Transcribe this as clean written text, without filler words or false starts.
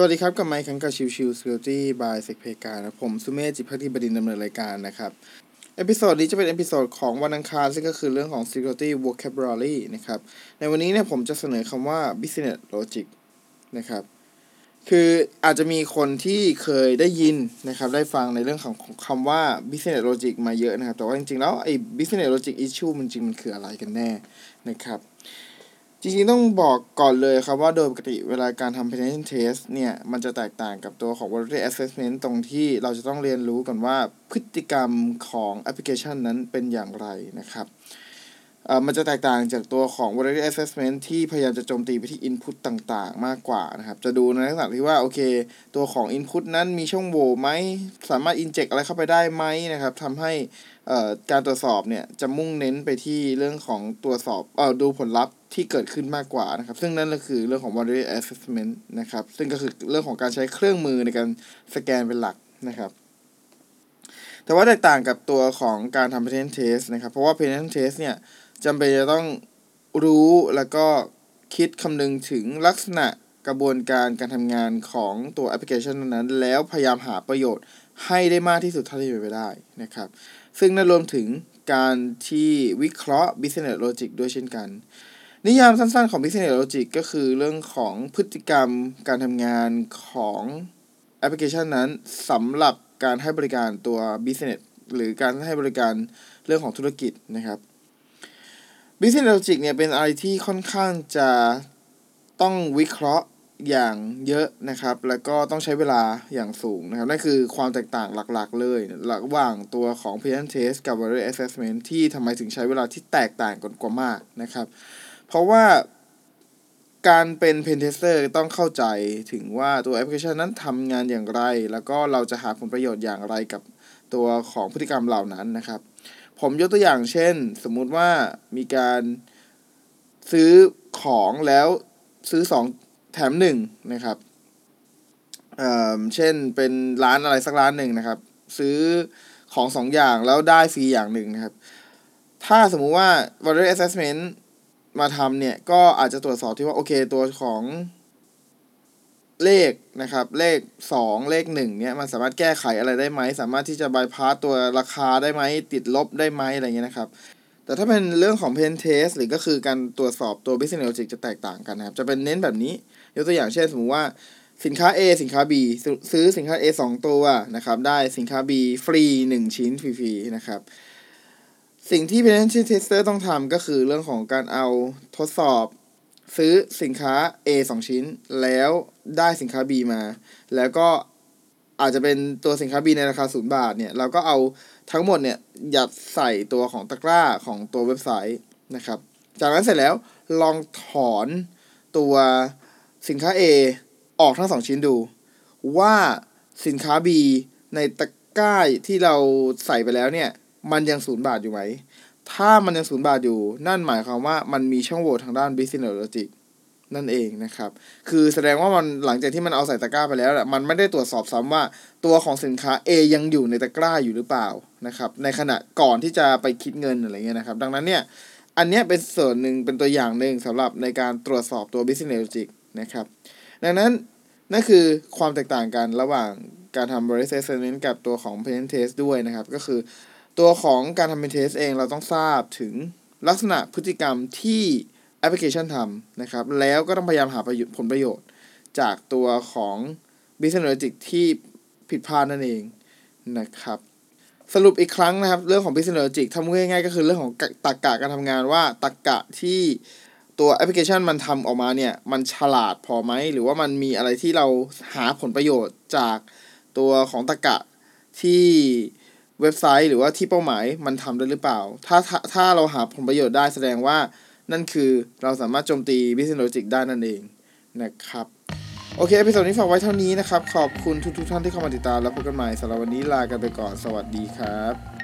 สวัสดีครับกับไมค์คังกับชิวๆ Security by Sekpaka นะผมสุเมธจิตภักดีบดินทร์ดำเนินรายการนะครับเอพิโซดนี้จะเป็นเอพิโซดของวันอังคารซึ่งก็คือเรื่องของ Security Vocabulary นะครับในวันนี้เนี่ยผมจะเสนอคำว่า Business Logic นะครับคืออาจจะมีคนที่เคยได้ยินนะครับได้ฟังในเรื่องของคำว่า Business Logic มาเยอะนะครับแต่ว่าจริงๆแล้วไอ้ Business Logic Issue มันจริงมันคืออะไรกันแน่นะครับจริงๆต้องบอกก่อนเลยครับว่าโดยปกติเวลาการทำ penetration test เนี่ยมันจะแตกต่างกับตัวของ vulnerability assessment ตรงที่เราจะต้องเรียนรู้ก่อนว่าพฤติกรรมของแอปพลิเคชันนั้นเป็นอย่างไรนะครับมันจะแตกต่างจากตัวของ vulnerability assessment ที่พยายามจะโจมตีไปที่ input ต่างๆมากกว่านะครับจะดูในลักษณะที่ว่าโอเคตัวของ input นั้นมีช่องโหว่ไหมสามารถ inject อะไรเข้าไปได้ไหมนะครับทำให้การตรวจสอบเนี่ยจะมุ่งเน้นไปที่เรื่องของตรวจสอบดูผลลัพธ์ที่เกิดขึ้นมากกว่านะครับซึ่งนั่นก็คือเรื่องของ vulnerability assessment นะครับซึ่งก็คือเรื่องของการใช้เครื่องมือในการสแกนเป็นหลักนะครับแต่ว่าแตกต่างกับตัวของการทำ penetration test นะครับเพราะว่า penetration test เนี่ยจำเป็นจะต้องรู้แล้วก็คิดคำนึงถึงลักษณะกระบวนการการทำงานของตัวแอปพลิเคชันนั้นแล้วพยายามหาประโยชน์ให้ได้มากที่สุดเท่าที่เป็นไปได้นะครับซึ่งนั่นรวมถึงการที่วิเคราะห์ business logic ด้วยเช่นกันนิยามสั้นๆของ business logic ก็คือเรื่องของพฤติกรรมการทำงานของแอปพลิเคชันนั้นสำหรับการให้บริการตัว business หรือการให้บริการเรื่องของธุรกิจนะครับ business logic เนี่ยเป็นอะไรที่ค่อนข้างจะต้องวิเคราะห์อย่างเยอะนะครับแล้วก็ต้องใช้เวลาอย่างสูงนะครับนั่นคือความแตกต่างหลักๆเลยระหว่างตัวของ penetration test กับ vulnerability assessment ที่ทำไมถึงใช้เวลาที่แตกต่างกันกว่ามากนะครับเพราะว่าการเป็น pentester ต้องเข้าใจถึงว่าตัวแอปพลิเคชันนั้นทำงานอย่างไรแล้วก็เราจะหาผลประโยชน์อย่างไรกับตัวของพฤติกรรมเหล่านั้นนะครับผมยกตัวอย่างเช่นสมมุติว่ามีการซื้อของแล้วซื้อ2แถม1นะครับเช่นเป็นร้านอะไรสักร้านหนึ่งนะครับซื้อของ2อย่างแล้วได้ฟรีอย่างหนึ่งนะครับถ้าสมมุติว่า Value Assessmentมาทำเนี่ยก็อาจจะตรวจสอบที่ว่าโอเคตัวของเลขนะครับเลข2เลข1เนี่ยมันสามารถแก้ไขอะไรได้ไหมสามารถที่จะบายพาสตัวราคาได้ไหมติดลบได้ไหมอะไรเงี้ยนะครับแต่ถ้าเป็นเรื่องของ pen test หรือก็คือการตรวจสอบตัว business logic จะแตกต่างกันนะครับจะเป็นเน้นแบบนี้ยกตัวอย่างเช่นสมมุติว่าสินค้า A สินค้า B ซื้อสินค้า A 2ตัวนะครับได้สินค้า B ฟรี1ชิ้นฟรีๆนะครับสิ่งที่ penetration tester ต้องทำก็คือเรื่องของการเอาทดสอบซื้อสินค้า A 2 ชิ้นแล้วได้สินค้า B มาแล้วก็อาจจะเป็นตัวสินค้า B ในราคา0บาทเนี่ยเราก็เอาทั้งหมดเนี่ยยัดใส่ตัวของตะกร้าของตัวเว็บไซต์นะครับจากนั้นเสร็จแล้วลองถอนตัวสินค้า A ออกทั้ง2ชิ้นดูว่าสินค้า B ในตะกร้าที่เราใส่ไปแล้วเนี่ยมันยัง0บาทอยู่ไหมถ้ามันยัง0บาทอยู่นั่นหมายความว่ามันมีช่องโหว่ทางด้าน business logic นั่นเองนะครับคือแสดงว่ามันหลังจากที่มันเอาใส่ตะกร้าไปแล้วมันไม่ได้ตรวจสอบซ้ำว่าตัวของสินค้า A ยังอยู่ในตะกร้าอยู่หรือเปล่านะครับในขณะก่อนที่จะไปคิดเงินอะไรเงี้ยนะครับดังนั้นเนี่ยอันเนี้ยเป็นส่วนหนึ่งเป็นตัวอย่างหนึ่งสำหรับในการตรวจสอบตัว business logic นะครับดังนั้นนั่นคือความแตกต่างกันระหว่างการทำ business assessment กับตัวของ penetration test ด้วยนะครับก็คือตัวของการทำเป็นเทสเองเราต้องทราบถึงลักษณะพฤติกรรมที่แอปพลิเคชันทำนะครับแล้วก็ต้องพยายามหาผลประโยชน์จากตัวของ Business Logic ที่ผิดพลาดนั่นเองนะครับสรุปอีกครั้งนะครับเรื่องของ Business Logic ทำง่ายๆก็คือเรื่องของตรรกะการทำงานว่าตรรกะที่ตัวแอปพลิเคชันมันทำออกมาเนี่ยมันฉลาดพอไหมหรือว่ามันมีอะไรที่เราหาผลประโยชน์จากตัวของตรรกะที่เว็บไซต์หรือว่าที่เป้าหมายมันทำได้หรือเปล่าถ้าเราหาผลประโยชน์ได้แสดงว่านั่นคือเราสามารถโจมตี Business Logic ได้นั่นเองนะครับโอเคเอพิโซดนี้ฝากไว้เท่านี้นะครับขอบคุณทุกท่านที่เข้ามาติดตามแล้วพบกันใหม่สำหรับวันนี้ลากันไปก่อนสวัสดีครับ